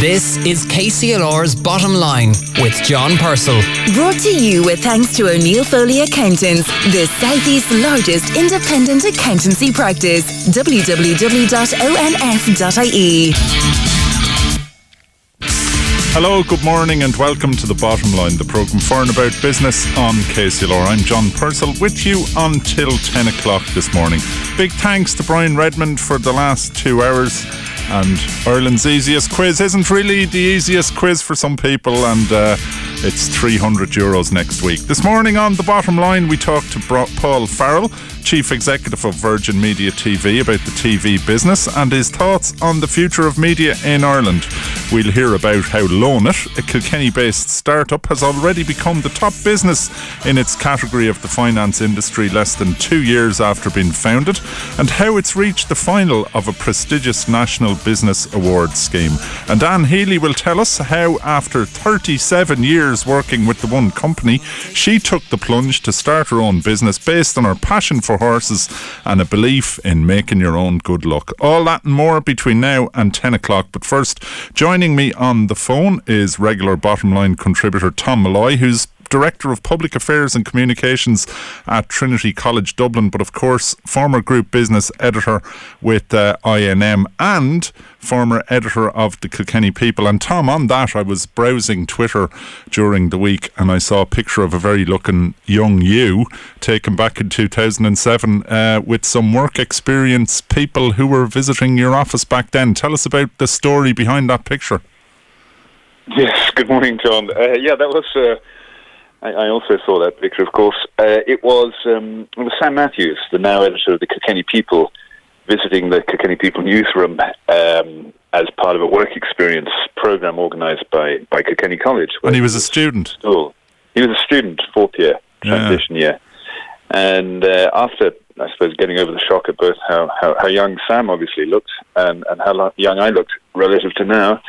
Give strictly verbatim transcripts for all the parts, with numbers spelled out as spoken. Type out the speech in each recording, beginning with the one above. This is K C L R's Bottom Line with John Purcell. Brought to you with thanks to O'Neill Foley Accountants, the Southeast's largest independent accountancy practice. w w w dot o n f dot i e. Hello, good morning and welcome to The Bottom Line, the programme for and about business on K C L R. I'm John Purcell with you until ten o'clock this morning. Big thanks to Brian Redmond for the last two hours. And Ireland's easiest quiz isn't really the easiest quiz for some people, and uh, it's three hundred euros next week. This morning on The Bottom Line, we talked to Paul Farrell, Chief Executive of Virgin Media T V, about the T V business and his thoughts on the future of media in Ireland. We'll hear about how LoanITT, a Kilkenny-based startup, has already become the top business in its category of the finance industry less than two years after being founded, and how it's reached the final of a prestigious National Business Awards scheme. And Anne Healy will tell us how, after thirty-seven years working with the one company, she took the plunge to start her own business based on her passion for horses and a belief in making your own good luck. All that and more between now and ten o'clock. But first, joining me on the phone is regular Bottom Line contributor Tom Molloy, who's Director of Public Affairs and Communications at Trinity College Dublin, but of course former Group Business Editor with uh, I N M and former Editor of the Kilkenny People. And Tom, on that, I was browsing Twitter during the week and I saw a picture of a very looking young you taken back in two thousand seven uh, with some work experience people who were visiting your office back then. Tell us about the story behind that picture. Yes, good morning, John. Uh, yeah, that was... Uh I also saw that picture, of course. Uh, it was um, it was Sam Matthews, the now editor of the Kilkenny People, visiting the Kilkenny People newsroom um, as part of a work experience programme organised by, by Kilkenny College. And he was a student? School. He was a student, fourth year, transition yeah. year. And uh, after, I suppose, getting over the shock at both how, how, how young Sam obviously looked and, and how young I looked relative to now,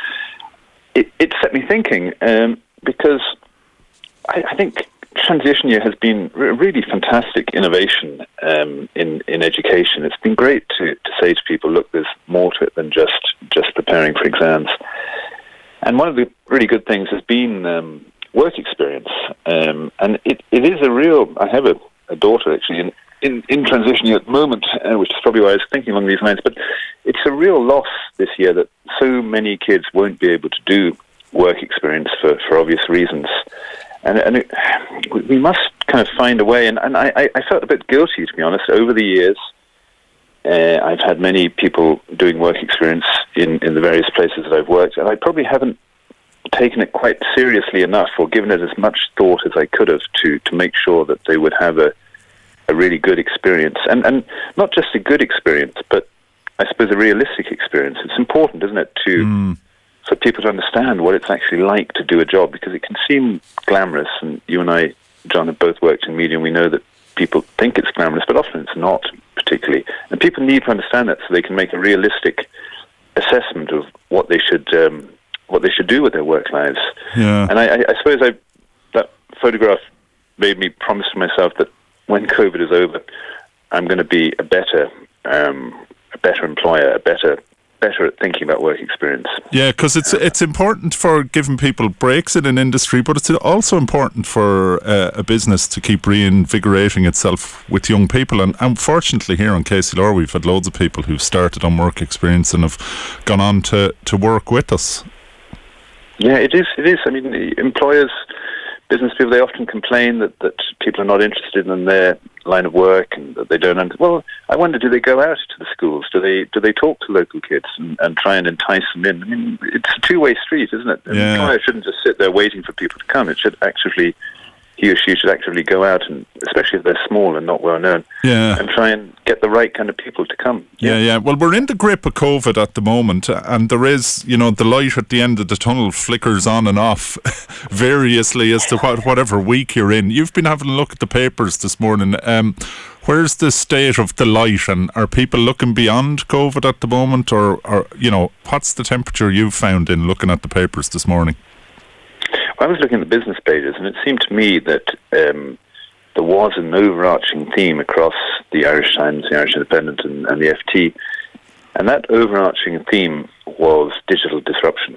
it, it set me thinking, um, because... I think transition year has been a really fantastic innovation um, in, in education. It's been great to, to say to people, look, there's more to it than just, just preparing for exams. And one of the really good things has been um, work experience. Um, and it, it is a real... I have a, a daughter, actually, in, in, in transition year at the moment, uh, which is probably why I was thinking along these lines. But it's a real loss this year that so many kids won't be able to do work experience for, for obvious reasons. And, and it, we must kind of find a way. And, and I, I felt a bit guilty, to be honest. Over the years, uh, I've had many people doing work experience in, in the various places that I've worked, and I probably haven't taken it quite seriously enough or given it as much thought as I could have to, to make sure that they would have a, a really good experience. And, and not just a good experience, but I suppose a realistic experience. It's important, isn't it, to... Mm. for people to understand what it's actually like to do a job, because it can seem glamorous, and you and I, John, have both worked in media, and we know that people think it's glamorous, but often it's not particularly. And people need to understand that so they can make a realistic assessment of what they should um, what they should do with their work lives. Yeah. And I, I suppose I, that photograph made me promise to myself that when COVID is over, I'm going to be a better um, a better employer, a better. better at thinking about work experience. Yeah, because it's it's important for giving people breaks in an industry, but it's also important for uh, a business to keep reinvigorating itself with young people. And unfortunately here on K C L R we've had loads of people who've started on work experience and have gone on to, to work with us. Yeah, it is. It is. I mean, employers, business people, they often complain that, that people are not interested in their line of work and that they don't understand. Well, I wonder, do they go out to the schools? Do they do they talk to local kids and, and try and entice them in? I mean, it's a two-way street, isn't it? Yeah. The employer shouldn't just sit there waiting for people to come. It should actually, he or she should actually go out, and especially if they're small and not well known, yeah. and try and get the right kind of people to come. Yeah, yeah. Well, we're in the grip of COVID at the moment, and there is, you know, the light at the end of the tunnel flickers on and off variously as to what, whatever week you're in. You've been having a look at the papers this morning. Um, where's the state of the light, and are people looking beyond COVID at the moment, or, or you know, what's the temperature you've found in looking at the papers this morning? I was looking at the business pages, and it seemed to me that um, there was an overarching theme across the Irish Times, the Irish Independent, and, and the F T, and that overarching theme was digital disruption.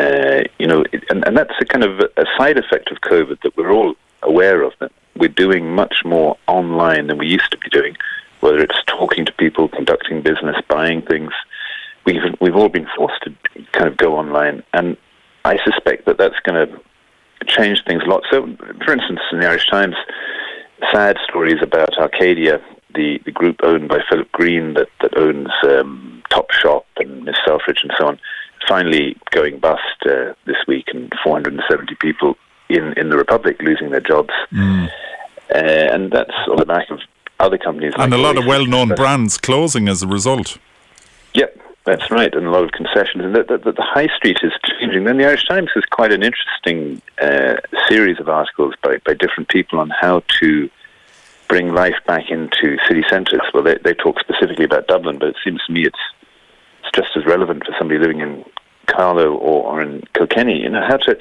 uh, you know, and, and that's a kind of a side effect of COVID that we're all aware of, that we're doing much more online than we used to be doing, whether it's talking to people, conducting business, buying things. We've, we've all been forced to kind of go online, and I suspect that that's going to change things a lot. So, for instance, in the Irish Times, sad stories about Arcadia, the, the group owned by Philip Green that, that owns um, Topshop and Miss Selfridge and so on, finally going bust uh, this week, and four hundred seventy people in, in the Republic losing their jobs. Mm. Uh, and that's on the back of other companies. And like a lot of well-known but, brands closing as a result. Yep, that's right, and a lot of concessions. And the, the, the high street is changing. Then the Irish Times has quite an interesting uh, series of articles by, by different people on how to bring life back into city centres. Well, they, they talk specifically about Dublin, but it seems to me it's, it's just as relevant for somebody living in Carlow or, or in Kilkenny, you know, how to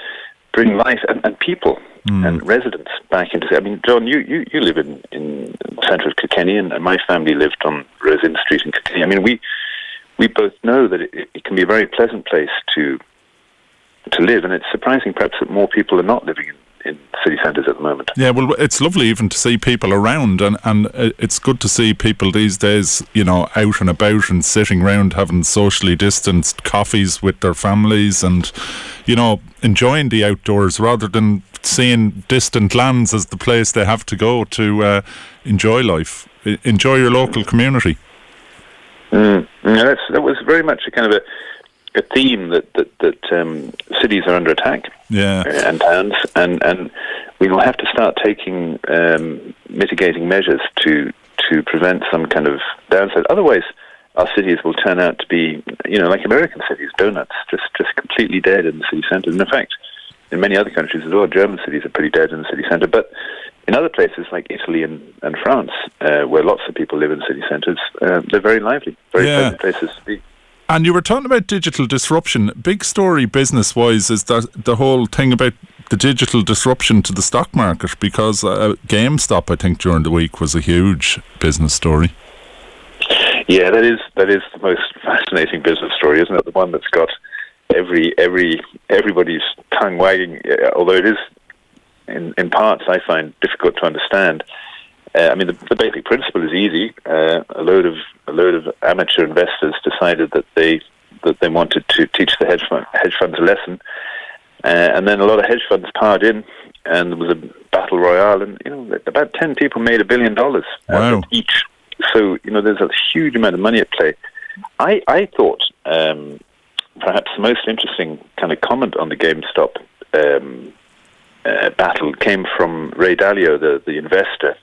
bring life and, and people mm. and residents back into... I mean, John, you, you, you live in, in the centre of Kilkenny, and my family lived on Roseanne Street in Kilkenny. I mean, we we both know that it, it can be a very pleasant place to to live, and it's surprising perhaps that more people are not living in in city centres at the moment. Yeah, well, it's lovely even to see people around, and, and it's good to see people these days, you know, out and about and sitting around having socially distanced coffees with their families and, you know, enjoying the outdoors rather than seeing distant lands as the place they have to go to uh, enjoy life. Enjoy your local community. Mm. Yeah, that's, that was very much a kind of a a theme that that, that um, cities are under attack, yeah, and towns, and, and we will have to start taking um, mitigating measures to to prevent some kind of downside. Otherwise, our cities will turn out to be, you know, like American cities, donuts, just just completely dead in the city centre. And in fact, in many other countries as well, German cities are pretty dead in the city centre. But in other places like Italy and, and France, uh, where lots of people live in city centres, uh, they're very lively, very yeah. pleasant places to be. And you were talking about digital disruption. Big story business-wise is that the whole thing about the digital disruption to the stock market, because uh, GameStop, I think, during the week was a huge business story. Yeah, that is that is the most fascinating business story, isn't it? The one that's got every every everybody's tongue wagging, although it is, in, in parts, I find difficult to understand. Uh, I mean, the, the basic principle is easy. Uh, a load of a load of amateur investors decided that they that they wanted to teach the hedge fund, hedge funds a lesson, uh, and then a lot of hedge funds piled in, and there was a battle royale, and you know, about ten people made a billion dollars wow. each. So you know, there's a huge amount of money at play. I I thought um, perhaps the most interesting kind of comment on the GameStop um, uh, battle came from Ray Dalio, the the investor.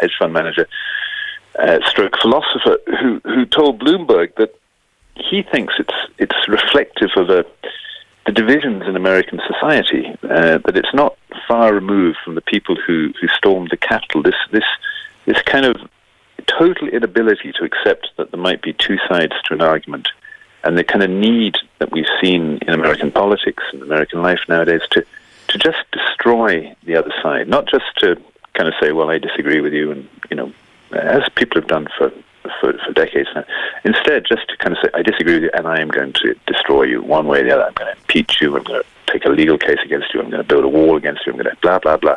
Hedge fund manager, uh, stroke philosopher, who who told Bloomberg that he thinks it's it's reflective of a, the divisions in American society, uh, that it's not far removed from the people who, who stormed the Capitol. This this this kind of total inability to accept that there might be two sides to an argument, and the kind of need that we've seen in American politics and American life nowadays to to just destroy the other side, not just to kind of say, well, I disagree with you, and, you know, as people have done for, for, for decades now. Instead, just to kind of say, I disagree with you, and I am going to destroy you one way or the other. I'm going to impeach you. I'm going to take a legal case against you. I'm going to build a wall against you. I'm going to blah, blah, blah.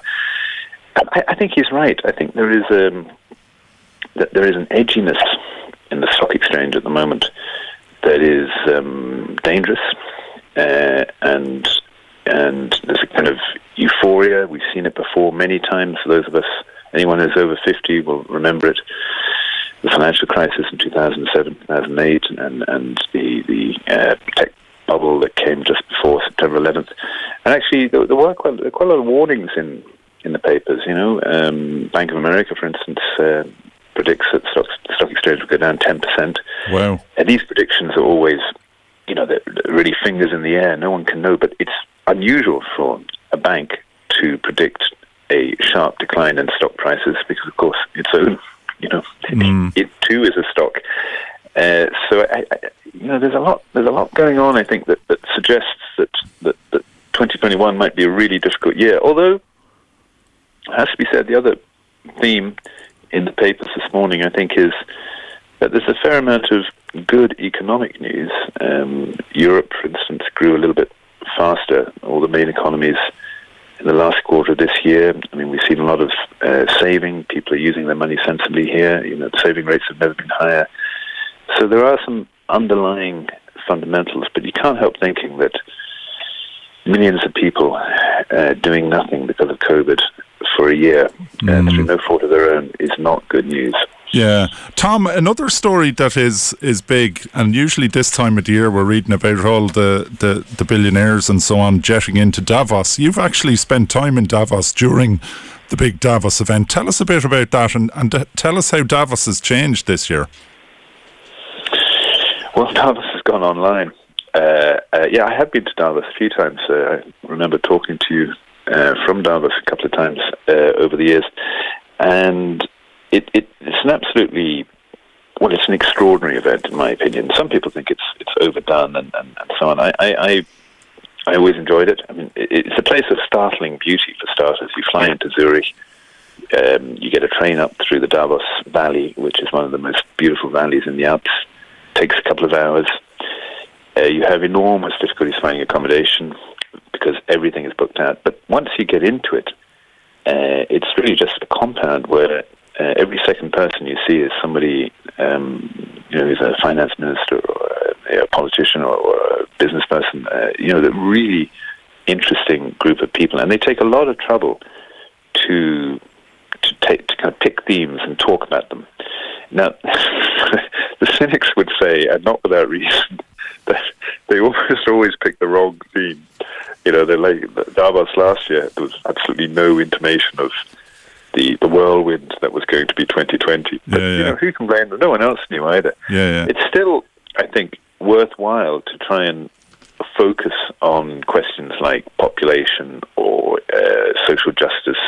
I, I think he's right. I think there is um, that there is an edginess in the stock exchange at the moment that is um, dangerous, uh, and... And there's a kind of euphoria. We've seen it before many times. For those of us, anyone who's over fifty will remember it. The financial crisis in two thousand seven, two thousand eight, and, and the, the uh, tech bubble that came just before September eleventh. And actually, there, there were quite, there were quite a lot of warnings in, in the papers, you know. Um, Bank of America, for instance, uh, predicts that stock, stock exchange will go down ten percent. Wow. And these predictions are always, you know, they're really fingers in the air. No one can know, but it's unusual for a bank to predict a sharp decline in stock prices because, of course, its own, you know, mm. it, it too is a stock. Uh, so, I, I, you know, there's a lot, there's a lot going on. I think that, that suggests that, that that twenty twenty-one might be a really difficult year. Although, it has to be said, the other theme in the papers this morning, I think, is that there's a fair amount of good economic news. Um, Europe, for instance, grew a little bit faster, all the main economies, in the last quarter of this year. I mean, we've seen a lot of uh, saving. People are using their money sensibly here. You know, the saving rates have never been higher. So there are some underlying fundamentals, but you can't help thinking that millions of people uh, doing nothing because of COVID for a year mm. uh, through no fault of their own is not good news. Yeah. Tom, another story that is is big, and usually this time of the year we're reading about all the, the, the billionaires and so on jetting into Davos. You've actually spent time in Davos during the big Davos event. Tell us a bit about that, and, and d- tell us how Davos has changed this year. Well, Davos has gone online. Uh, uh, yeah, I have been to Davos a few times. Uh, I remember talking to you uh, from Davos a couple of times uh, over the years, and It, it, it's an absolutely, well, it's an extraordinary event, in my opinion. Some people think it's it's overdone and, and, and so on. I, I I always enjoyed it. I mean, it, it's a place of startling beauty, for starters. You fly into Zurich, um, you get a train up through the Davos Valley, which is one of the most beautiful valleys in the Alps. Takes a couple of hours. Uh, you have enormous difficulties finding accommodation because everything is booked out. But once you get into it, uh, it's really just a compound where Uh, every second person you see is somebody, um, you know, who's a finance minister or a, a politician or, or a business person. Uh, you know, the really interesting group of people, and they take a lot of trouble to to, take, to kind of pick themes and talk about them. Now, the cynics would say, and not without reason, that they almost always pick the wrong theme. You know, they're like Davos last year. There was absolutely no intimation of The, the whirlwind that was going to be twenty twenty. But, yeah, yeah. you know, who can blame them? No one else knew either. Yeah, yeah. It's still, I think, worthwhile to try and focus on questions like population or uh, social justice,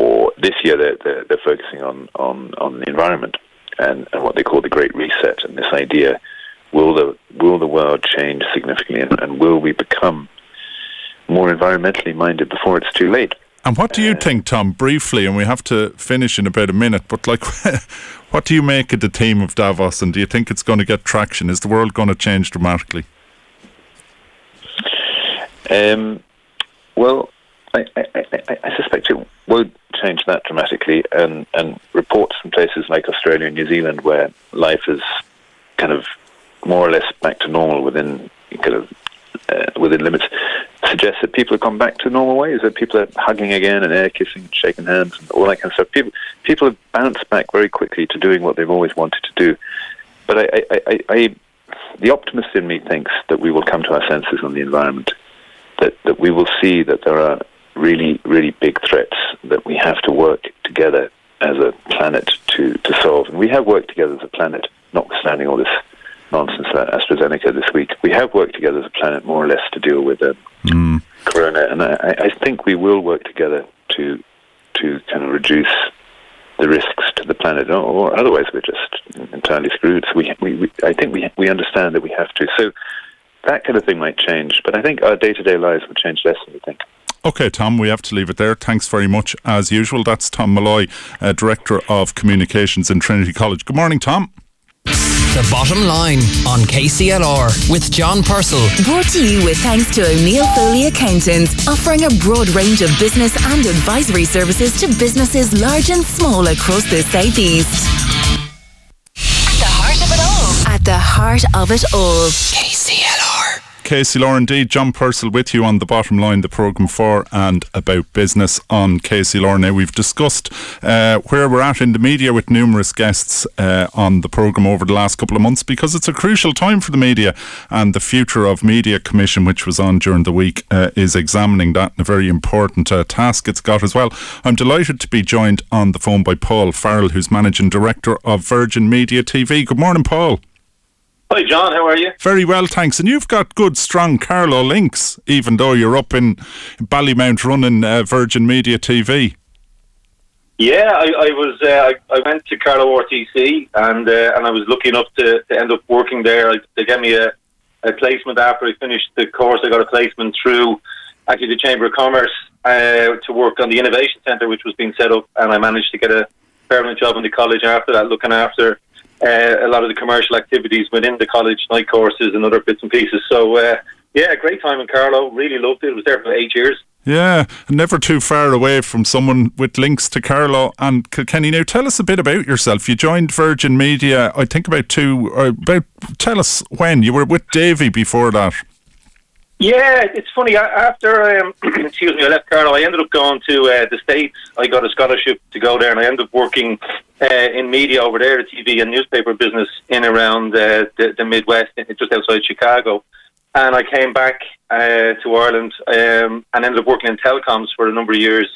or this year they're, they're, they're focusing on, on, on the environment and, and what they call the Great Reset, and this idea, will the, will the world change significantly, and, and will we become more environmentally minded before it's too late? And what do you think, Tom, briefly, and we have to finish in about a minute, but like, what do you make of the theme of Davos, and do you think it's going to get traction? Is the world going to change dramatically? Um, well, I, I, I, I suspect it won't change that dramatically, and, and reports from places like Australia and New Zealand, where life is kind of more or less back to normal within kind of Uh, within limits, suggests that people have gone back to normal ways, that people are hugging again and air kissing, shaking hands and all that kind of stuff. People people have bounced back very quickly to doing what they've always wanted to do. But I, I, I, I the optimist in me thinks that we will come to our senses on the environment, that, that we will see that there are really, really big threats that we have to work together as a planet to, to solve. And we have worked together as a planet, notwithstanding all this nonsense about AstraZeneca this week. We have worked together as a planet more or less to deal with um, mm. Corona, and I, I think we will work together to to kind of reduce the risks to the planet, or, or otherwise we're just entirely screwed. So we, we, we I think we we understand that we have to. So that kind of thing might change, but I think our day-to-day lives will change less than we think. Okay, Tom, we have to leave it there. Thanks very much, as usual. That's Tom Molloy, uh, Director of Communications in Trinity College. Good morning, Tom. The Bottom Line on K C L R with John Purcell. Brought to you with thanks to O'Neill Foley Accountants, offering a broad range of business and advisory services to businesses large and small across the southeast. At the heart of it all. At the heart of it all. K C L R. K C L R indeed. John Purcell with you on The Bottom Line, the programme for and about business on K C L R. Now, we've discussed uh, where we're at in the media with numerous guests uh, on the programme over the last couple of months, because it's a crucial time for the media, and the Future of Media Commission, which was on during the week, uh, is examining that, and a very important uh, task it's got as well. I'm delighted to be joined on the phone by Paul Farrell, who's Managing Director of Virgin Media T V. Good morning, Paul. Hi John, how are you? Very well, thanks. And you've got good, strong Carlow links, even though you're up in Ballymount running uh, Virgin Media T V. Yeah, I, I was. Uh, I went to Carlow R T C, and uh, and I was lucky enough to, to end up working there. I, they gave me a, a placement after I finished the course. I got a placement through actually the Chamber of Commerce uh, to work on the Innovation Centre, which was being set up, and I managed to get a permanent job in the college after that, looking after Uh, a lot of the commercial activities within the college, night courses and other bits and pieces. So uh, Yeah, great time in Carlow. Really loved it. It was there for eight years. Yeah, never too far away from someone with links to Carlow and Kilkenny. Now, tell us a bit about yourself. You joined Virgin Media, I think about two, or about, tell us when. You were with Davy before that. Yeah, it's funny. After, um, excuse me, I left Carlow, I ended up going to uh, the States. I got a scholarship to go there, and I ended up working uh, in media over there, the T V and newspaper business in around uh, the, the Midwest, just outside Chicago. And I came back uh, to Ireland um, and ended up working in telecoms for a number of years,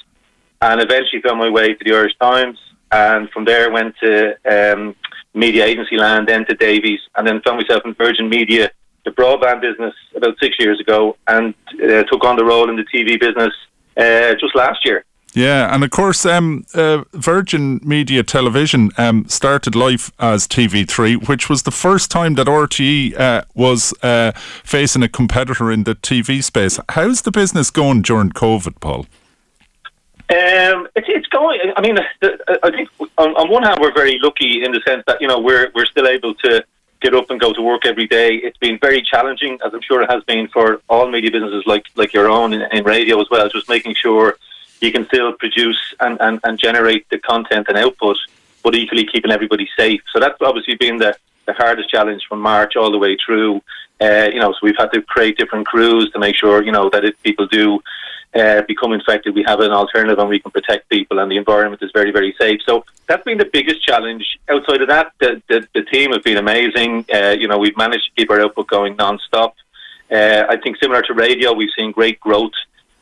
and eventually found my way to the Irish Times, and from there went to um, media agency land, then to Davies, and then found myself in Virgin Media, the broadband business, about six years ago, and uh, took on the role in the T V business uh, just last year. Yeah, and of course, um, uh, Virgin Media Television um, started life as T V three, which was the first time that R T E uh, was uh, facing a competitor in the T V space. How's the business going during COVID, Paul? Um, it's, it's going. I mean, I think on, on one hand, we're very lucky in the sense that, you know, we're we're still able to get up and go to work every day. It's been very challenging, as I'm sure it has been for all media businesses like like your own in, in radio as well. Just making sure you can still produce and, and, and generate the content and output, but equally keeping everybody safe. So that's obviously been the, the hardest challenge from March all the way through. Uh, you know, so we've had to create different crews to make sure, you know, that if people do uh, become infected, we have an alternative and we can protect people, and the environment is very, very safe. So that's been the biggest challenge. Outside of that, the, the, the team have been amazing. Uh, you know, we've managed to keep our output going non-stop. Uh, I think similar to radio, we've seen great growth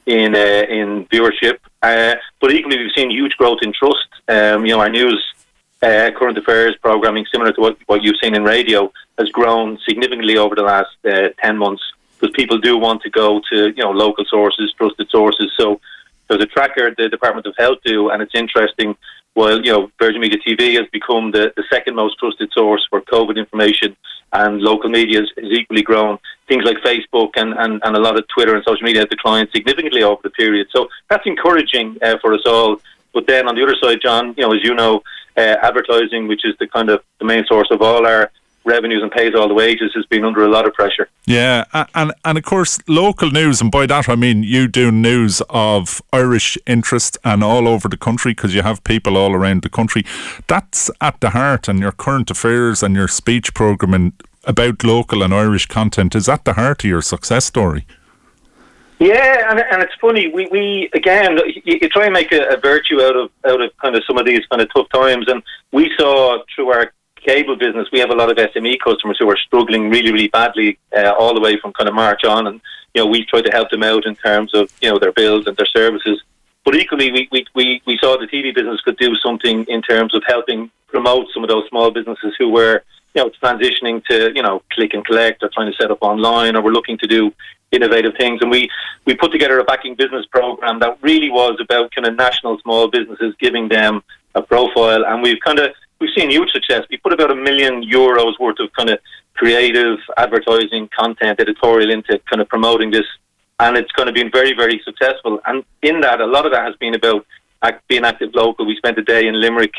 in uh, in viewership, uh, but equally we've seen huge growth in trust. Um, you know, our news, uh, current affairs programming, similar to what, what you've seen in radio, has grown significantly over the last uh, ten months, because people do want to go to, you know, local sources, trusted sources. So there's a tracker the Department of Health do, and it's interesting. Well, you know, Virgin Media T V has become the, the second most trusted source for COVID information, and local media has equally grown. Things like Facebook and, and, and a lot of Twitter and social media have declined significantly over the period. So that's encouraging uh, for us all. But then on the other side, John, you know, as you know, uh, advertising, which is the kind of the main source of all our revenues and pays all the wages, has been under a lot of pressure. Yeah, and and of course local news, and by that I mean you do news of Irish interest and all over the country, because you have people all around the country. That's at the heart, and your current affairs and your speech programming about local and Irish content is at the heart of your success story. Yeah, and and it's funny, we, we again, you, you try and make a, a virtue out of out of kind of some of these kind of tough times, and we saw through our cable business, we have a lot of S M E customers who are struggling really, really badly uh, all the way from kind of March on, and you know, we try to help them out in terms of, you know, their bills and their services. But equally, we we, we, we saw the T V business could do something in terms of helping promote some of those small businesses who were, you know, transitioning to, you know, click and collect, or trying to set up online, or were looking to do innovative things. And we, we put together a backing business program that really was about kind of national small businesses, giving them a profile, and we've kind of We've seen huge success. We put about a million euros worth of kind of creative advertising, content, editorial into kind of promoting this, and it's kind of been very, very successful. And in that, a lot of that has been about act, being active local. We spent a day in Limerick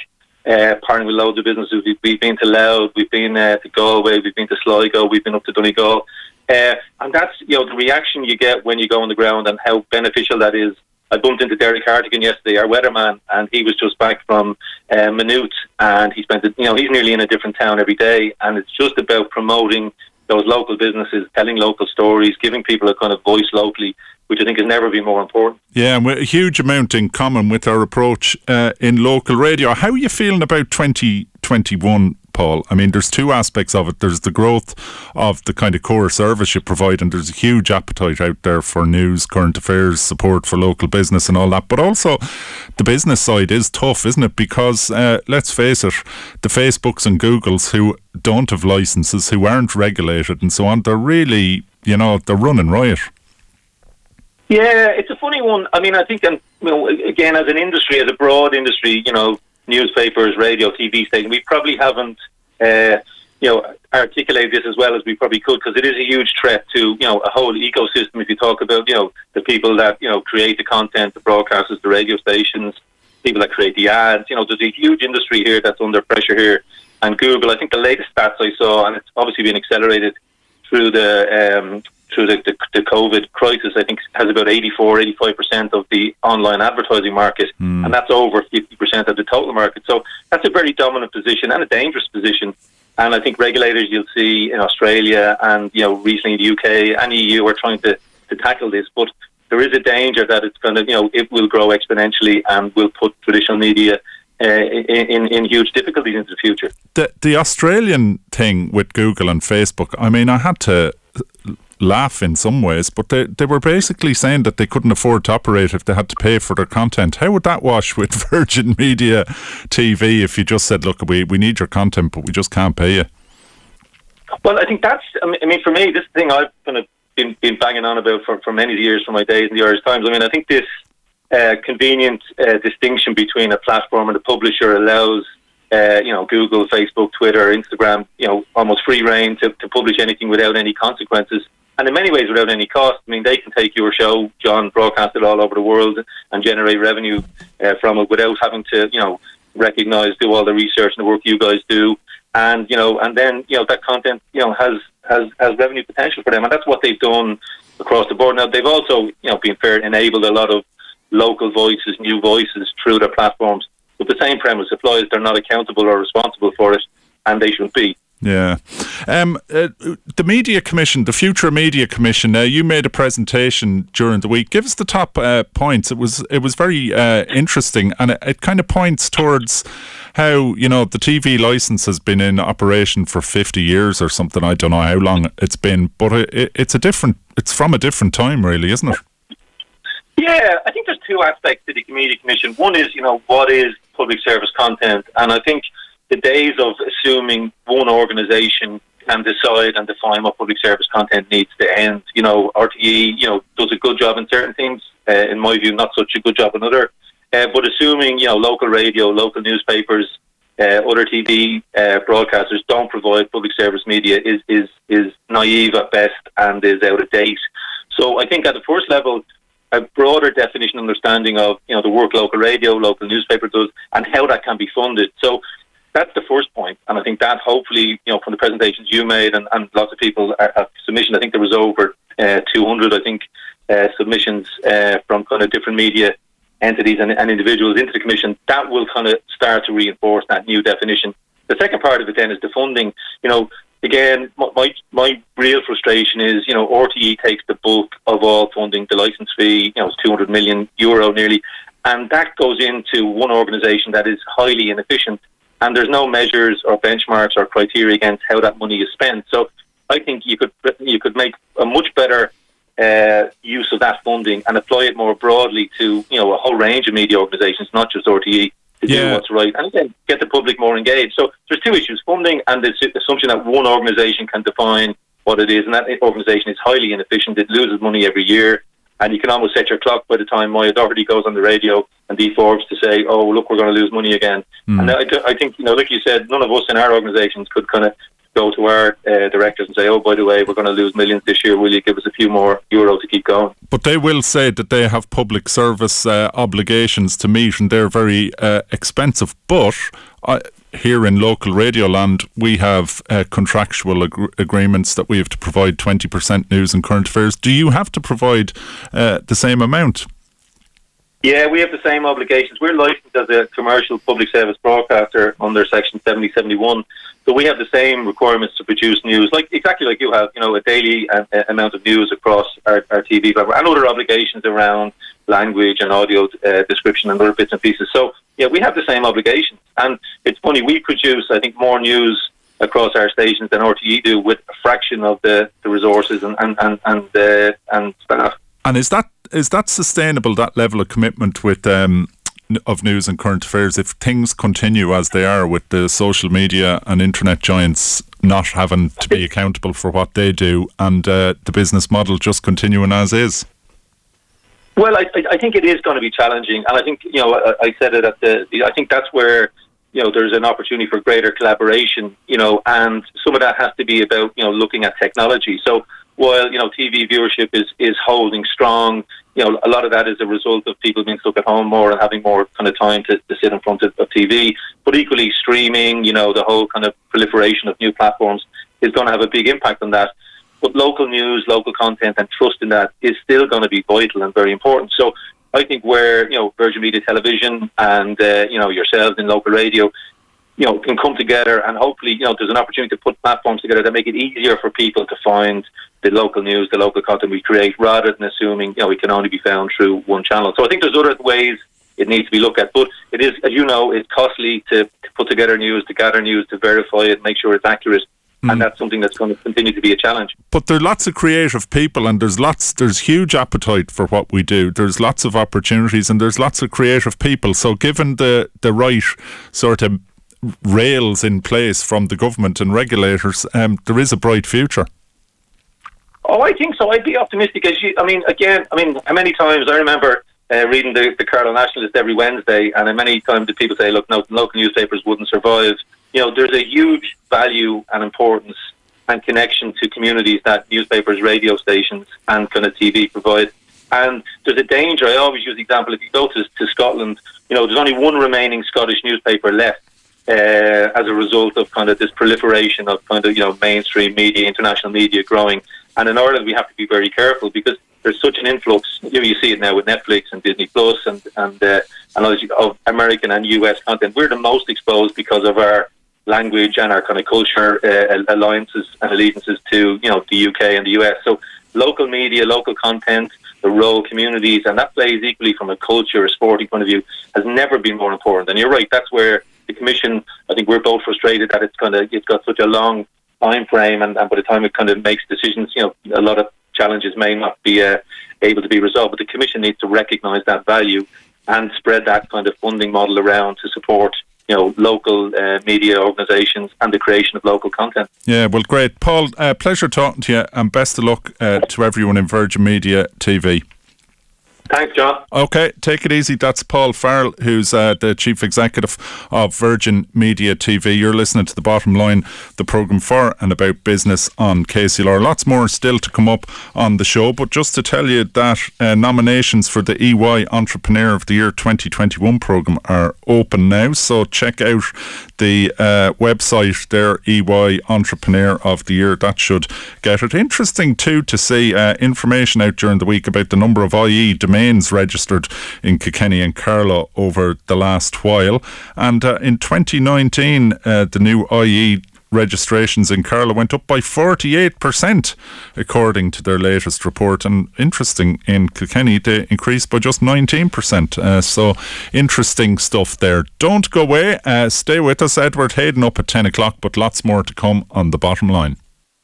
uh, partnering with loads of businesses. We've, we've been to Louth, we've been uh, to Galway, we've been to Sligo, we've been up to Donegal. Uh, and that's, you know, the reaction you get when you go on the ground and how beneficial that is. I bumped into Derek Hartigan yesterday, our weatherman, and he was just back from uh, Maynooth, and he spent, you know, he's nearly in a different town every day, and it's just about promoting those local businesses, telling local stories, giving people a kind of voice locally, which I think has never been more important. Yeah, and we're a huge amount in common with our approach uh, in local radio. How are you feeling about twenty twenty-one? Paul, I mean, there's two aspects of it. There's the growth of the kind of core service you provide, and there's a huge appetite out there for news, current affairs, support for local business and all that. But also the business side is tough, isn't it? Because uh, let's face it, the Facebooks and Googles who don't have licenses, who aren't regulated and so on, they're really, you know, they're running riot. Yeah, it's a funny one. I mean, I think, you know, again, as an industry, as a broad industry, you know, newspapers, radio, T V station, we probably haven't, uh, you know, articulated this as well as we probably could, because it is a huge threat to, you know, a whole ecosystem. If you talk about, you know, the people that, you know, create the content, the broadcasters, the radio stations, people that create the ads, you know, there's a huge industry here that's under pressure here. And Google, I think the latest stats I saw, and it's obviously been accelerated through the um, through the, the, the COVID crisis, I think has about eighty-four, eighty-five percent of the online advertising market, mm. and that's over fifty percent of the total market. So that's a very dominant position and a dangerous position. And I think regulators you'll see in Australia and, you know, recently in the U K and E U are trying to, to tackle this. But there is a danger that it's going to, you know, it will grow exponentially and will put traditional media uh, in, in huge difficulties into the future. The, the Australian thing with Google and Facebook, I mean, I had to laugh in some ways, but they, they were basically saying that they couldn't afford to operate if they had to pay for their content. How would that wash with Virgin Media T V if you just said, look, we, we need your content, but we just can't pay you? Well, I think that's, I mean, for me, this thing I've kind of been, been banging on about for, for many years from my days in the Irish Times. I mean, I think this uh, convenient uh, distinction between a platform and a publisher allows Uh, you know, Google, Facebook, Twitter, Instagram, you know, almost free reign to, to publish anything without any consequences, and in many ways without any cost. I mean, they can take your show, John, broadcast it all over the world and generate revenue uh, from it without having to, you know, recognise, do all the research and the work you guys do. And, you know, and then, you know, that content, you know, has, has, has revenue potential for them. And that's what they've done across the board. Now, they've also, you know, being fair, enabled a lot of local voices, new voices through their platforms. But the same premise applies. They're not accountable or responsible for it, and they should be. Yeah. Um, uh, the Media Commission, the Future Media Commission, uh, you made a presentation during the week. Give us the top uh, points. It was it was very uh, interesting, and it, it kind of points towards how, you know, the T V licence has been in operation for fifty years or something. I don't know how long it's been, but it, it's a different, it's from a different time, really, isn't it? Yeah, I think there's two aspects to the Media Commission. One is, you know, what is public service content? And I think the days of assuming one organisation can decide and define what public service content needs to end. You know, R T E, you know, does a good job in certain things. Uh, in my view, not such a good job in other. Uh, but assuming, you know, local radio, local newspapers, uh, other T V uh, broadcasters don't provide public service media is, is, is naive at best and is out of date. So I think at the first level, a broader definition, understanding of, you know, the work local radio, local newspaper does, and how that can be funded. So that's the first point, and I think that hopefully, you know, from the presentations you made and, and lots of people have submissions. I think there was over uh, two hundred, I think, uh, submissions uh, from kind of different media entities and, and individuals into the commission. That will kind of start to reinforce that new definition. The second part of it then is the funding. You know, again, my my real frustration is, you know, R T E takes the bulk of all funding, the licence fee, you know, it's two hundred million euro nearly, and that goes into one organisation that is highly inefficient, and there's no measures or benchmarks or criteria against how that money is spent. So I think you could you could make a much better uh, use of that funding and apply it more broadly to, you know, a whole range of media organisations, not just R T E. To yeah. do what's right, and again, get the public more engaged. So there's two issues, funding and the assumption that one organisation can define what it is, and that organisation is highly inefficient. It loses money every year, and you can almost set your clock by the time Maya Doherty goes on the radio and Dee Forbes to say, oh, look, we're going to lose money again. Mm. And I, I think, you know, like you said, none of us in our organisations could kind of go to our uh, directors and say, oh, by the way, we're going to lose millions this year, will you give us a few more euro to keep going? But they will say that they have public service uh, obligations to meet, and they're very uh, expensive. But I, here in local radio land, we have uh, contractual ag- agreements that we have to provide twenty percent news and current affairs. Do you have to provide uh, the same amount? Yeah, we have the same obligations. We're licensed as a commercial public service broadcaster under Section seventy seventy-one, so we have the same requirements to produce news, like exactly like you have, you know, a daily uh, amount of news across our, our T V platform, and other obligations around language and audio uh, description and other bits and pieces. So, yeah, we have the same obligations. And it's funny, we produce, I think, more news across our stations than R T E do with a fraction of the, the resources and, and, and, and, uh, and staff. And is that is that sustainable, that level of commitment with um, of news and current affairs, if things continue as they are with the social media and internet giants not having to be accountable for what they do, and uh, the business model just continuing as is? Well, I, I think it is going to be challenging, and I think, you know, I, I said it at the, I think that's where, you know, there's an opportunity for greater collaboration, you know, and some of that has to be about, you know, looking at technology. So while, you know, T V viewership is, is holding strong, you know, a lot of that is a result of people being stuck at home more and having more kind of time to, to sit in front of, of T V. But equally, streaming, you know, the whole kind of proliferation of new platforms is going to have a big impact on that. But local news, local content and trust in that is still going to be vital and very important. So I think where, you know, Virgin Media Television and, uh, you know, yourselves in local radio, you know, can come together and hopefully, you know, there's an opportunity to put platforms together that make it easier for people to find the local news, the local content we create, rather than assuming, you know, it can only be found through one channel. So I think there's other ways it needs to be looked at. But it is, as you know, it's costly to, to put together news, to gather news, to verify it, make sure it's accurate. Mm. And that's something that's going to continue to be a challenge. But there are lots of creative people, and there's lots, there's huge appetite for what we do. There's lots of opportunities, and there's lots of creative people. So given the, the right sort of rails in place from the government and regulators, um, there is a bright future. Oh, I think so. I'd be optimistic. As you, I mean, again, I mean, how many times I remember uh, reading the, the Carlow Nationalist every Wednesday, and how many times did people say, look, no, local newspapers wouldn't survive. You know, there's a huge value and importance and connection to communities that newspapers, radio stations and kind of T V provide. And there's a danger. I always use the example, if you go to, to Scotland, you know, there's only one remaining Scottish newspaper left uh, as a result of kind of this proliferation of kind of, you know, mainstream media, international media growing. And in Ireland, we have to be very careful because there's such an influx. You know, you see it now with Netflix and Disney Plus and, and, uh, and of American and U S content. We're the most exposed because of our language and our kind of culture uh, alliances and allegiances to, you know, the U K and the U S. So local media, local content, the role communities, and that plays equally from a culture, a sporting point of view, has never been more important. And you're right, that's where the Commission, I think we're both frustrated that it's kind of, it's got such a long time frame, and, and by the time it kind of makes decisions, you know, a lot of challenges may not be uh, able to be resolved. But the Commission needs to recognise that value and spread that kind of funding model around to support, you know, local uh, media organisations and the creation of local content. Yeah, well, great. Paul, uh, pleasure talking to you, and best of luck uh, to everyone in Virgin Media T V. Thanks, John. Okay, take it easy. That's Paul Farrell, who's uh, the Chief Executive of Virgin Media T V. You're listening to The Bottom Line, the programme for and about business on K C L R. Lots more still to come up on the show, but just to tell you that uh, nominations for the E Y Entrepreneur of the Year twenty twenty-one programme are open now, so check out the uh, website there, E Y Entrepreneur of the Year. That should get it. Interesting too to see uh, information out during the week about the number of I E domains registered in Kilkenny and Carlow over the last while. And uh, in twenty nineteen, uh, the new I E registrations in Carlow went up by forty-eight percent, according to their latest report. And interesting, in Kilkenny, they increased by just nineteen percent. Uh, so interesting stuff there. Don't go away. Uh, stay with us. Edward Hayden up at ten o'clock, but lots more to come on The Bottom Line.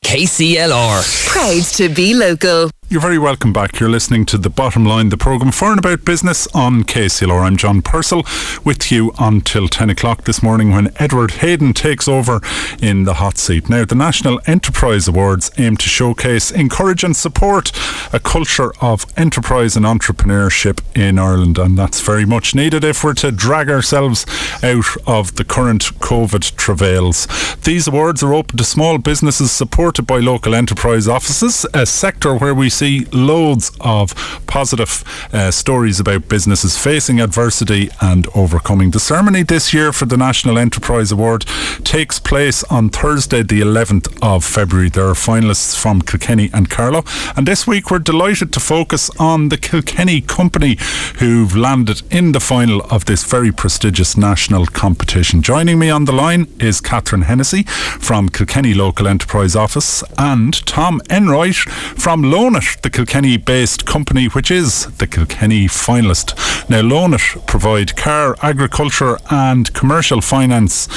K C L R. Proud to be local. You're very welcome back. You're listening to The Bottom Line, the programme for and about business on K C L R. I'm John Purcell with you until ten o'clock this morning when Edward Hayden takes over in the hot seat. Now, the National Enterprise Awards aim to showcase, encourage and support a culture of enterprise and entrepreneurship in Ireland, and that's very much needed if we're to drag ourselves out of the current COVID travails. These awards are open to small businesses supported by local enterprise offices, a sector where we see loads of positive uh, stories about businesses facing adversity and overcoming. The ceremony this year for the National Enterprise Award takes place on Thursday the eleventh of February. There are finalists from Kilkenny and Carlow, and this week we're delighted to focus on the Kilkenny company who've landed in the final of this very prestigious national competition. Joining me on the line is Catherine Hennessy from Kilkenny Local Enterprise Office and Tom Enright from LoanITT, the Kilkenny-based company, which is the Kilkenny finalist. Now, LoanITT provide car, agriculture and commercial finance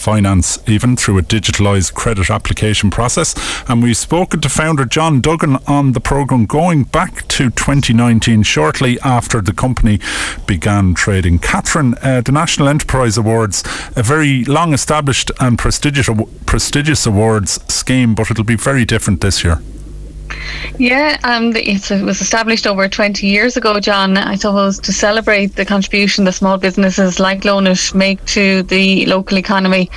finance even through a digitalised credit application process, and we've spoken to founder John Duggan on the programme going back to twenty nineteen, shortly after the company began trading. Catherine, uh, the National Enterprise Awards, a very long established and prestigious, prestigious awards scheme, but it'll be very different this year. Yeah, um, it was established over twenty years ago, John, I suppose, to celebrate the contribution that small businesses like LoanITT make to the local economy.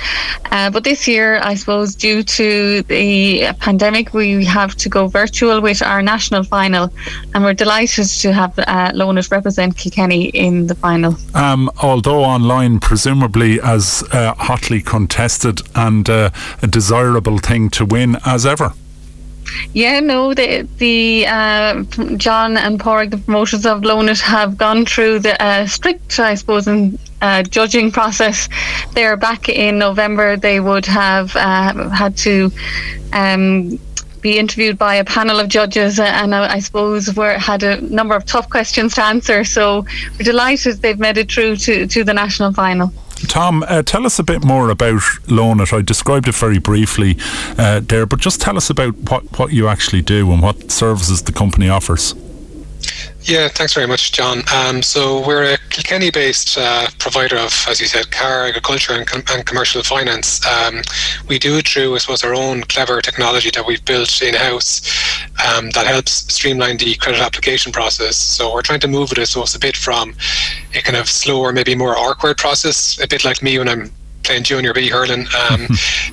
Uh, but this year, I suppose, due to the pandemic, we have to go virtual with our national final, and we're delighted to have uh, LoanITT represent Kilkenny in the final. Um, although online, presumably as uh, hotly contested and uh, a desirable thing to win as ever. Yeah, no, the the uh, John and Pádraig, the promoters of LoanITT, have gone through the uh, strict, I suppose, in, uh, judging process. There, back in November, they would have uh, had to um, be interviewed by a panel of judges, and I, I suppose we had a number of tough questions to answer. So we're delighted they've made it through to, to the national final. Tom, uh, tell us a bit more about LoanITT. I described it very briefly uh, there, but just tell us about what, what you actually do and what services the company offers. Yeah, thanks very much, John. Um, so we're a Kilkenny-based uh, provider of, as you said, car, agriculture and, com- and commercial finance. Um, we do it through, I suppose, our own clever technology that we've built in-house um, that helps streamline the credit application process. So we're trying to move it, I suppose, a bit from a kind of slower, maybe more awkward process, a bit like me when I'm playing junior B hurling, um,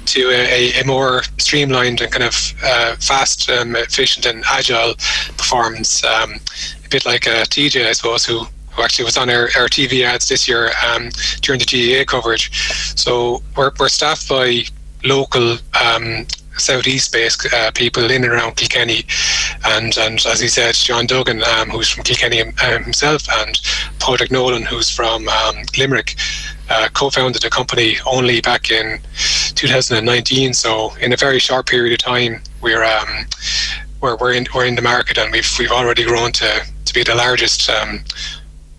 to a, a, a more streamlined and kind of uh, fast, um, efficient and agile performance. Um, a bit like uh, T J, I suppose, who, who actually was on our, our T V ads this year um, during the G A A coverage. So we're, we're staffed by local um, Southeast-based uh, people in and around Kilkenny, and and as he said, John Duggan, um, who's from Kilkenny himself, and Pádraig Nolan, who's from um, Limerick. Uh, co-founded the company only back in two thousand nineteen, so in a very short period of time, we're um, we're we're in we're in the market, and we've we've already grown to to be the largest um,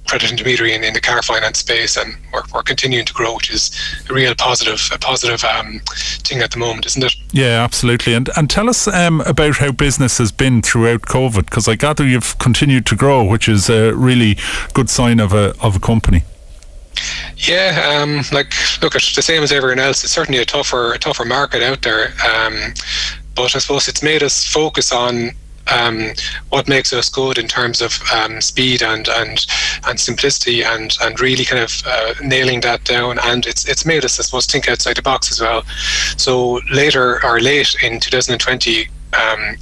credit intermediary in, in the car finance space, and we're we're continuing to grow, which is a real positive a positive um, thing at the moment, isn't it? Yeah, absolutely. And and tell us um, about how business has been throughout COVID, because I gather you've continued to grow, which is a really good sign of a of a company. Yeah, um, like look, it's the same as everyone else. It's certainly a tougher, a tougher market out there. Um, but I suppose it's made us focus on um, what makes us good in terms of um, speed and and and simplicity, and and really kind of uh, nailing that down. And it's it's made us, I suppose, think outside the box as well. So later or late in twenty twenty. Um,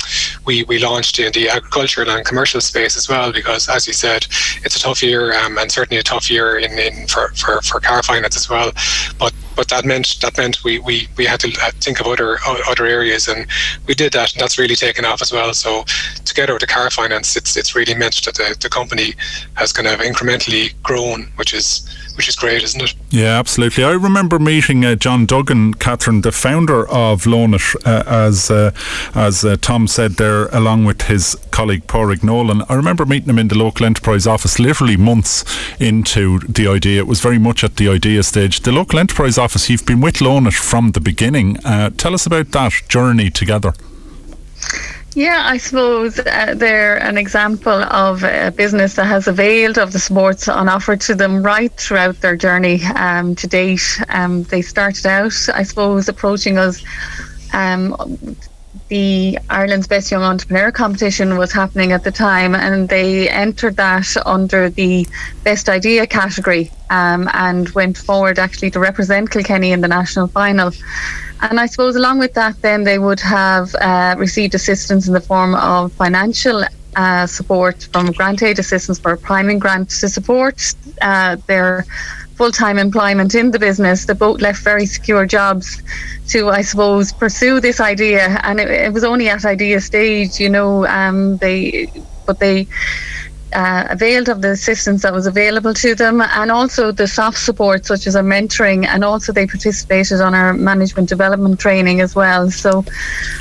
we, we launched in the agricultural and commercial space as well, because as you said, it's a tough year, um, and certainly a tough year in, in for, for, for car finance as well. But but that meant that meant we, we, we had to think of other other areas, and we did that, and that's really taken off as well. So together with the car finance, it's it's really meant that the, the company has kind of incrementally grown, which is which is great, isn't it? Yeah, absolutely. I remember meeting uh, John Duggan, Catherine, the founder of LoanITT, uh, as uh, as uh, Tom said there, along with his colleague Pádraig Nolan. I remember meeting him in the local enterprise office literally months into the idea. It was very much at the idea stage. The local enterprise office, you've been with LoanITT from the beginning. Uh, tell us about that journey together. Yeah, I suppose uh, they're an example of a business that has availed of the supports on offer to them right throughout their journey um, to date. Um, they started out, I suppose, approaching us. Um, the Ireland's Best Young Entrepreneur competition was happening at the time, and they entered that under the Best Idea category um, and went forward actually to represent Kilkenny in the national final. And I suppose along with that, then they would have uh, received assistance in the form of financial uh, support from grant aid assistance for a priming grant to support uh, their full-time employment in the business. They both left very secure jobs to, I suppose, pursue this idea. And it, it was only at idea stage, you know, um, they, but they... Uh, availed of the assistance that was available to them, and also the soft support such as our mentoring, and also they participated on our management development training as well. So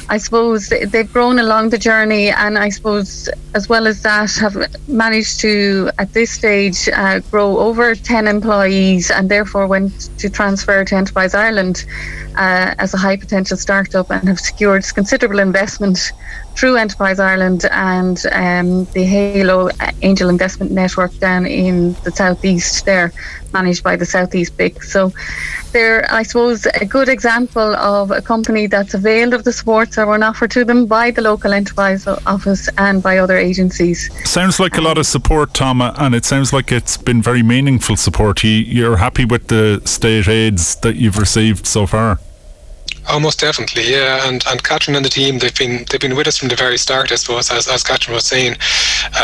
I suppose they've grown along the journey, and I suppose as well as that have managed to at this stage uh, grow over ten employees, and therefore went to transfer to Enterprise Ireland uh, as a high potential startup, and have secured considerable investment through Enterprise Ireland and um, the Halo Angel Investment Network down in the southeast there, managed by the Southeast B I C. So they're, I suppose, a good example of a company that's availed of the supports that were on offer to them by the local enterprise office and by other agencies. Sounds like a lot of support, Tom, and it sounds like it's been very meaningful support. You're happy with the state aids that you've received so far? Oh, most definitely, yeah. And and Catherine and the team, they've been they've been with us from the very start, I suppose, as as Catherine was saying.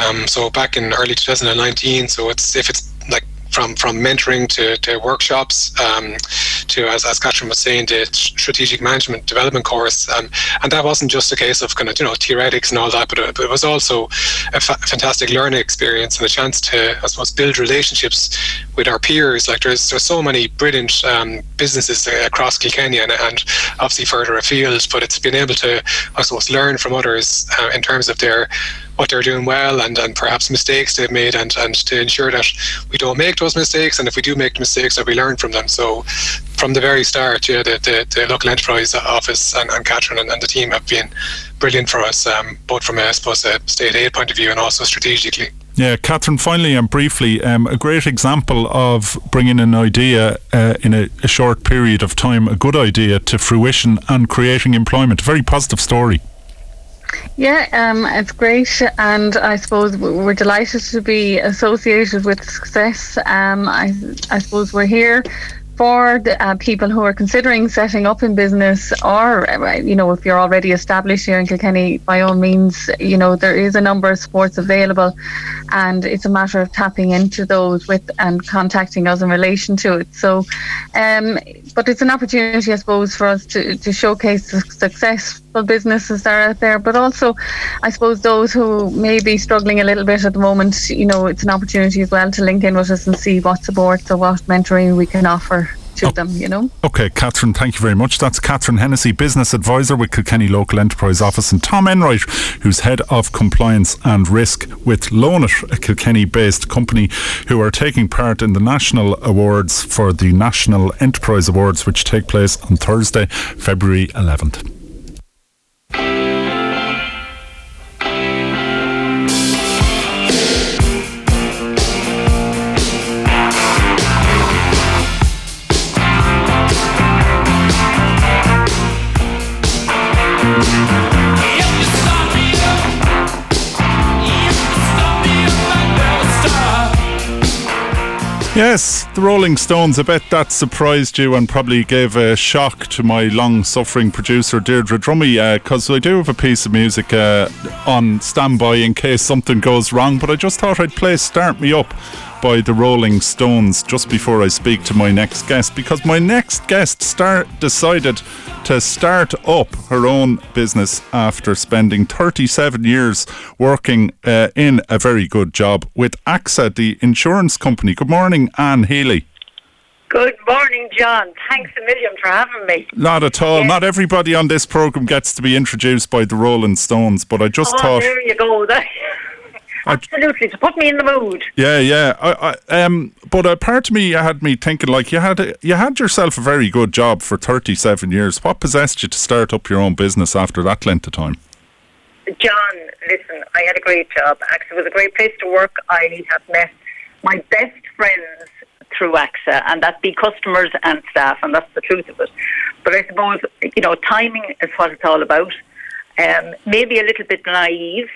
Um, so back in early twenty nineteen, so it's if it's like from from mentoring to, to workshops um, to, as, as Catherine was saying, the strategic management development course, um, and that wasn't just a case of kind of, you know, theoretics and all that, but, but it was also a fa- fantastic learning experience and a chance to, I suppose, build relationships with our peers. Like there's there's so many brilliant um, businesses across Kilkenny and, and obviously further afield, but it's been able to, I suppose, learn from others uh, in terms of their what they're doing well and, and perhaps mistakes they've made, and, and to ensure that we don't make those mistakes, and if we do make mistakes that we learn from them. So from the very start, yeah, the, the, the local enterprise office and, and Catherine and, and the team have been brilliant for us, um, both from a, I suppose, a state aid point of view and also strategically. Yeah, Catherine, finally and briefly, um, a great example of bringing an idea uh, in a, a short period of time, a good idea, to fruition and creating employment. A very positive story. Yeah, um, it's great, and I suppose we're delighted to be associated with success. Um, I, I suppose we're here for the, uh, people who are considering setting up in business, or, you know, if you're already established here in Kilkenny, by all means, you know, there is a number of sports available, and it's a matter of tapping into those with and contacting us in relation to it. So, um, but it's an opportunity, I suppose, for us to, to showcase the success businesses that are out there, but also I suppose those who may be struggling a little bit at the moment, you know, it's an opportunity as well to link in with us and see what support or what mentoring we can offer to oh. them, you know. Okay, Catherine, thank you very much. That's Catherine Hennessy, Business Advisor with Kilkenny Local Enterprise Office, and Tom Enright, who's Head of Compliance and Risk with LoanITT, a Kilkenny-based company who are taking part in the national awards for the National Enterprise Awards, which take place on Thursday, February eleventh. Yes, the Rolling Stones. I bet that surprised you and probably gave a shock to my long-suffering producer Deirdre Dromey, because uh, I do have a piece of music uh, on standby in case something goes wrong, but I just thought I'd play Start Me Up by the Rolling Stones just before I speak to my next guest, because my next guest start decided to start up her own business after spending thirty-seven years working uh, in a very good job with AXA, the insurance company. Good morning, Anne Healy. Good morning, John. Thanks a million for having me. Not at all. Yes. Not everybody on this programme gets to be introduced by the Rolling Stones, but I just oh, thought... there you go, there. Absolutely, to put me in the mood. Yeah, yeah. I, I, um, but a part of me had me thinking, like, you had a, you had yourself a very good job for thirty-seven years. What possessed you to start up your own business after that length of time? John, listen, I had a great job. AXA was a great place to work. I have met my best friends through AXA, and that be customers and staff, and that's the truth of it. But I suppose, you know, timing is what it's all about. Um, maybe a little bit naive,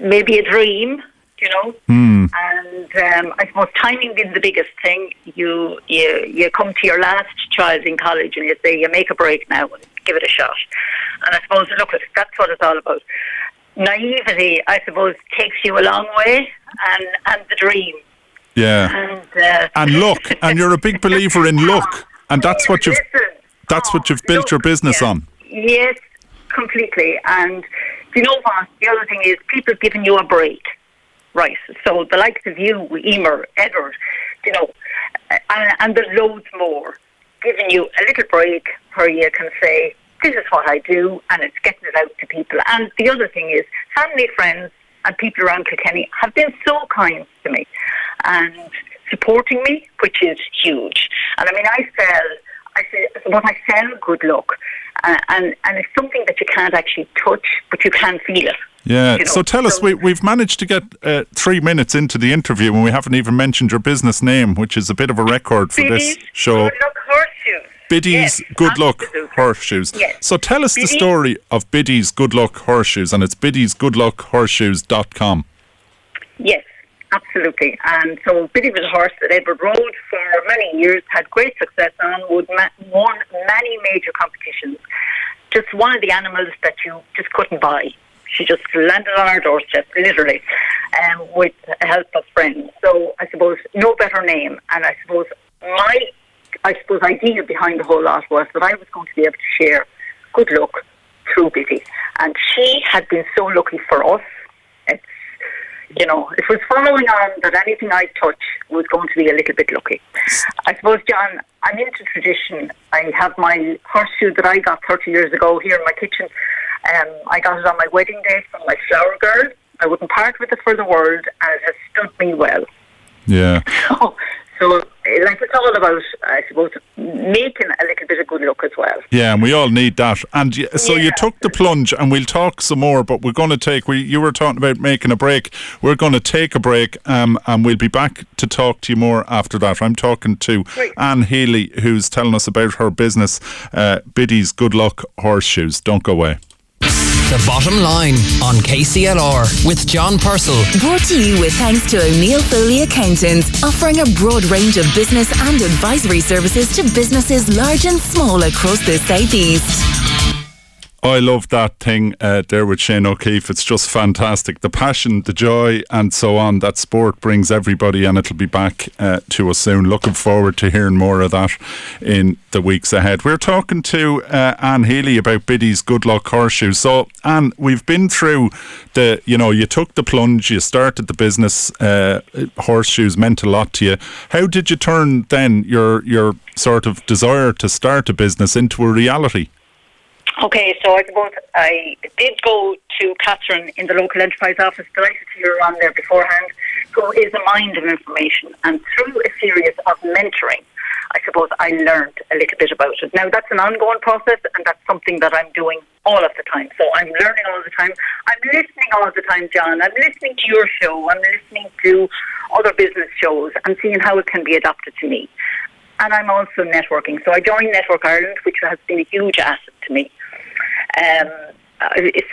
maybe a dream, you know, mm. and um, I suppose timing being the biggest thing. You, you you come to your last child in college and you say, you make a break now and give it a shot. And I suppose, look, that's what it's all about. Naivety, I suppose, takes you a long way, and, and the dream. Yeah. And, uh, and luck, and you're a big believer in luck, and that's what you've, that's what you've built your business on. Yes, completely, and... you know what? The other thing is people giving you a break, right? So the likes of you, Emer, Edward, you know, and, and there's loads more giving you a little break where you can say, this is what I do, and it's getting it out to people. And the other thing is family, friends and people around Kilkenny have been so kind to me and supporting me, which is huge. And I mean, I sell, I sell, what I sell, good luck. Uh, and, and it's something that you can't actually touch, but you can feel it. Yeah, you know? So tell us, so, we, we've managed to get uh, three minutes into the interview and we haven't even mentioned your business name, which is a bit of a record for Biddy's this show. Good Luck Horseshoes. Biddy's yes, Good absolutely. Luck Horseshoes. Yes. So tell us Biddy's, the story of Biddy's Good Luck Horseshoes, and it's Biddy's Good Luck Horseshoes dot com. Yes, absolutely. And so Biddy was a horse that Edward rode for many years, had great success on, would ma- won many major competitions. Just one of the animals that you just couldn't buy. She just landed on our doorstep, literally, um, with the help of friends. So I suppose no better name. And I suppose my I suppose, idea behind the whole lot was that I was going to be able to share good luck through Biddy. And she had been so lucky for us. It's, you know, it was following on that anything I touch was going to be a little bit lucky. I suppose, John, I'm into tradition. I have my horseshoe that I got thirty years ago here in my kitchen. Um, I got it on my wedding day from my flower girl. I wouldn't part with it for the world, and it has stood me well. Yeah. So, so like, it's all about, I suppose, making a little bit of good luck as well. Yeah, and we all need that. And so yeah. You took the plunge, and we'll talk some more, but we're going to take, we, you were talking about making a break. We're going to take a break, um, and we'll be back to talk to you more after that. I'm talking to Great. Anne Healy, who's telling us about her business, uh, Biddy's Good Luck Horseshoes. Don't go away. The Bottom Line on K C L R with John Purcell. Brought to you with thanks to O'Neill Foley Accountants, offering a broad range of business and advisory services to businesses large and small across the southeast. I love that thing uh, there with Shane O'Keefe. It's just fantastic. The passion, the joy and so on that sport brings everybody, and it'll be back uh, to us soon. Looking forward to hearing more of that in the weeks ahead. We're talking to uh, Anne Healy about Biddy's Good Luck Horseshoes. So, Anne, we've been through the, you know, you took the plunge, you started the business, uh, horseshoes meant a lot to you. How did you turn then your your sort of desire to start a business into a reality? Okay, so I suppose I did go to Catherine in the local enterprise office, delighted to hear her on there beforehand, who is a mind of information. And through a series of mentoring, I suppose I learned a little bit about it. Now, that's an ongoing process, and that's something that I'm doing all of the time. So I'm learning all the time. I'm listening all the time, John. I'm listening to your show. I'm listening to other business shows and seeing how it can be adapted to me. And I'm also networking. So I joined Network Ireland, which has been a huge asset to me. Um,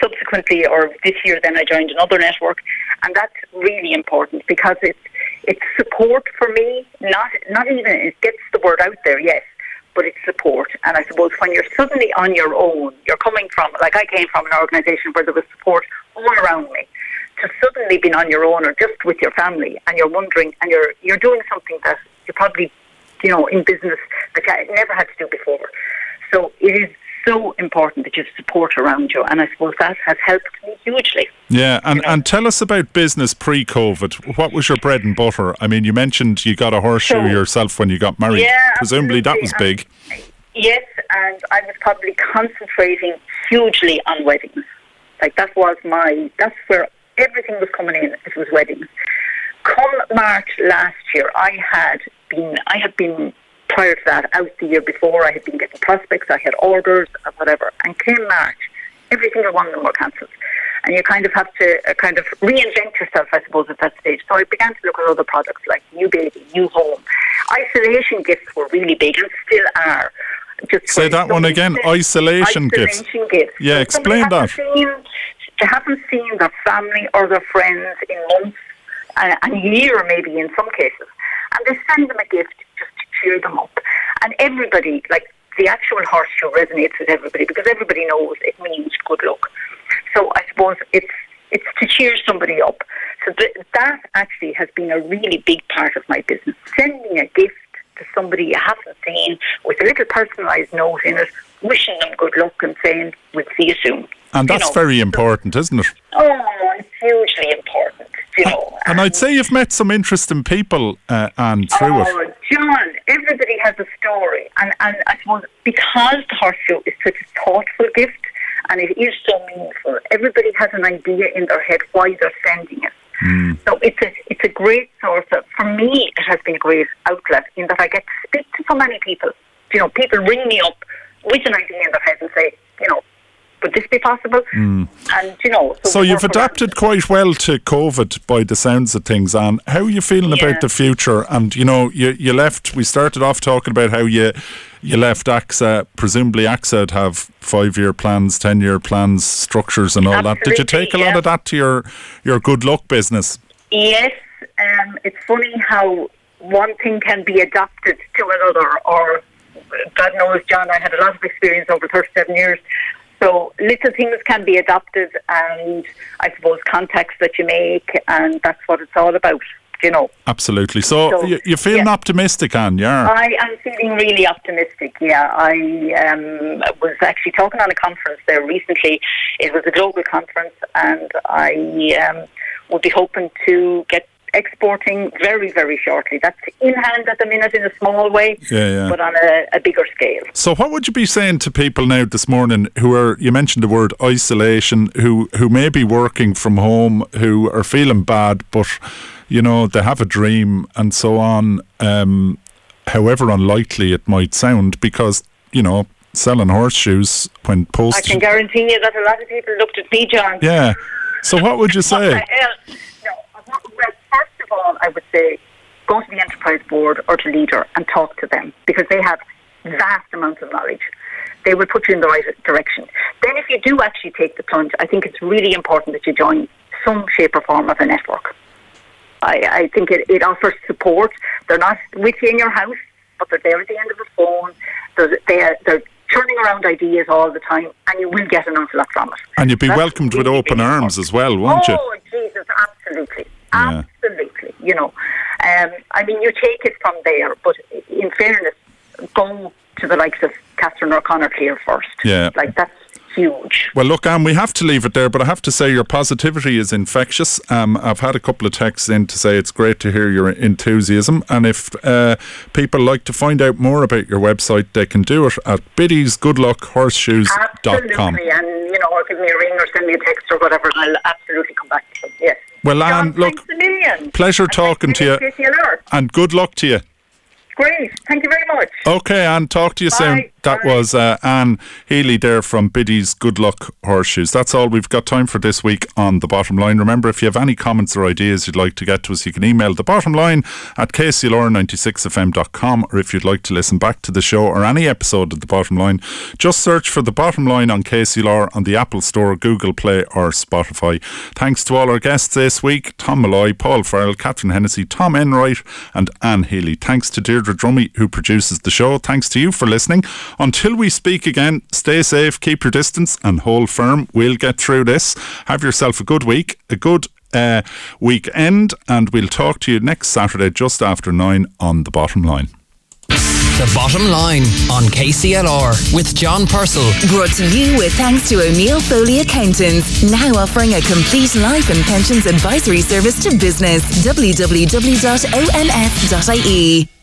subsequently, or this year, then I joined another network, and that's really important because it's it's support for me. Not not even it gets the word out there, yes, but it's support. And I suppose when you're suddenly on your own, you're coming from, like I came from an organisation where there was support all around me, to suddenly being on your own or just with your family, and you're wondering, and you're you're doing something that you probably, you know, in business that you never had to do before. So it is so important that you have support around you, and I suppose that has helped me hugely. Yeah, and, you know? And tell us about business pre-COVID. What was your bread and butter? I mean, you mentioned you got a horseshoe so, yourself when you got married. Yeah, presumably that was big. And, yes, and I was probably concentrating hugely on weddings. Like that was my, that's where everything was coming in, it was weddings. Come March last year, I had been, I had been prior to that, out the year before, I had been getting prospects, I had orders, or whatever. And came March, every single one of them were cancelled. And you kind of have to uh, kind of reinvent yourself, I suppose, at that stage. So I began to look at other products like new baby, new home. Isolation gifts were really big and still are. Just Say that one again, isolation, isolation gifts. Isolation gifts. Yeah, so explain that. Seen, they haven't seen their family or their friends in months, uh, and a year maybe in some cases. And they send them a gift just to cheer them up. And everybody, like the actual horseshoe resonates with everybody because everybody knows it means good luck. So I suppose it's it's to cheer somebody up. So th- that actually has been a really big part of my business. Sending a gift to somebody you haven't seen with a little personalised note in it, wishing them good luck and saying, we'll see you soon. And that's you know, very important, so, isn't it? Oh, it's hugely important. You know, and, and I'd say you've met some interesting people, uh, Anne, through oh, it. Oh, John, everybody has a story. And, and I suppose because the horseshoe is such a thoughtful gift and it is so meaningful, everybody has an idea in their head why they're sending it. Mm. So it's a, it's a great source of, for me, it has been a great outlet in that I get to speak to so many people. You know, people ring me up with an idea in their head and say, you know, would this be possible? Mm. And you know, so, so you've adapted quite well to COVID by the sounds of things, Anne. How are you feeling yeah. about the future? And you know, you you left. We started off talking about how you you left A X A. Presumably, A X A would have five-year plans, ten-year plans, structures, and all Absolutely, that. Did you take a yeah. lot of that to your your good luck business? Yes, um, it's funny how one thing can be adapted to another. Or God knows, John, I had a lot of experience over thirty-seven years. So little things can be adapted, and I suppose contacts that you make, and that's what it's all about. you know. Absolutely. So, so you're feeling yeah. optimistic, Anne, yeah? I am feeling really optimistic, yeah. I um, was actually talking on a conference there recently. It was a global conference, and I um, would be hoping to get exporting very, very shortly. That's in hand at the minute in a small way, yeah, yeah. but on a, a bigger scale. So what would you be saying to people now this morning who are, you mentioned the word isolation, who, who may be working from home, who are feeling bad, but, you know, they have a dream and so on, um, however unlikely it might sound, because, you know, selling horseshoes when posted... I can guarantee you that a lot of people looked at me, John. Yeah. So what would you say? First of all, I would say go to the enterprise board or to leader and talk to them, because they have vast amounts of knowledge. They will put you in the right direction. Then if you do actually take the plunge, I think it's really important that you join some shape or form of a network. I, I think it, it offers support. They're not with you in your house, but they're there at the end of the phone. They're, they're, they're churning around ideas all the time, and you will get an awful lot from it. And you'll be That's welcomed really with open arms as well, won't you? Oh, Jesus, absolutely. Yeah. Absolutely, you know. Um, I mean, you take it from there, but in fairness, go to the likes of Catherine O'Connor here first. Yeah. Like, that's huge. Well, look, Anne, we have to leave it there, but I have to say your positivity is infectious. Um, I've had a couple of texts in to say it's great to hear your enthusiasm, and if uh, people like to find out more about your website, they can do it at biddy's good luck horseshoes dot com. Absolutely, and, you know, or give me a ring or send me a text or whatever, and I'll absolutely come back to them, yes. Well, Anne, look, pleasure and talking to you, K C L R. And good luck to you. Great, thank you very much. Okay, Anne, talk to you Bye. soon. That Bye. was uh, Anne Healy there from Biddy's Good Luck Horseshoes. That's all we've got time for this week on The Bottom Line. Remember, if you have any comments or ideas you'd like to get to us, you can email the bottom line at K C L R ninety six F M dot com, or if you'd like to listen back to the show or any episode of The Bottom Line, just search for The Bottom Line on K C L R on the Apple Store, Google Play or Spotify. Thanks to all our guests this week, Tom Molloy, Paul Farrell, Catherine Hennessy, Tom Enright and Anne Healy. Thanks to Deirdre Dromey who produces the show. Thanks to you for listening. Until we speak again, stay safe, keep your distance and hold firm. We'll get through this. Have yourself a good week, a good uh, weekend, and we'll talk to you next Saturday just after nine on The Bottom Line. The Bottom Line on K C L R with John Purcell. Brought to you with thanks to O'Neill Foley Accountants, now offering a complete life and pensions advisory service to business. w w w dot o n f dot i e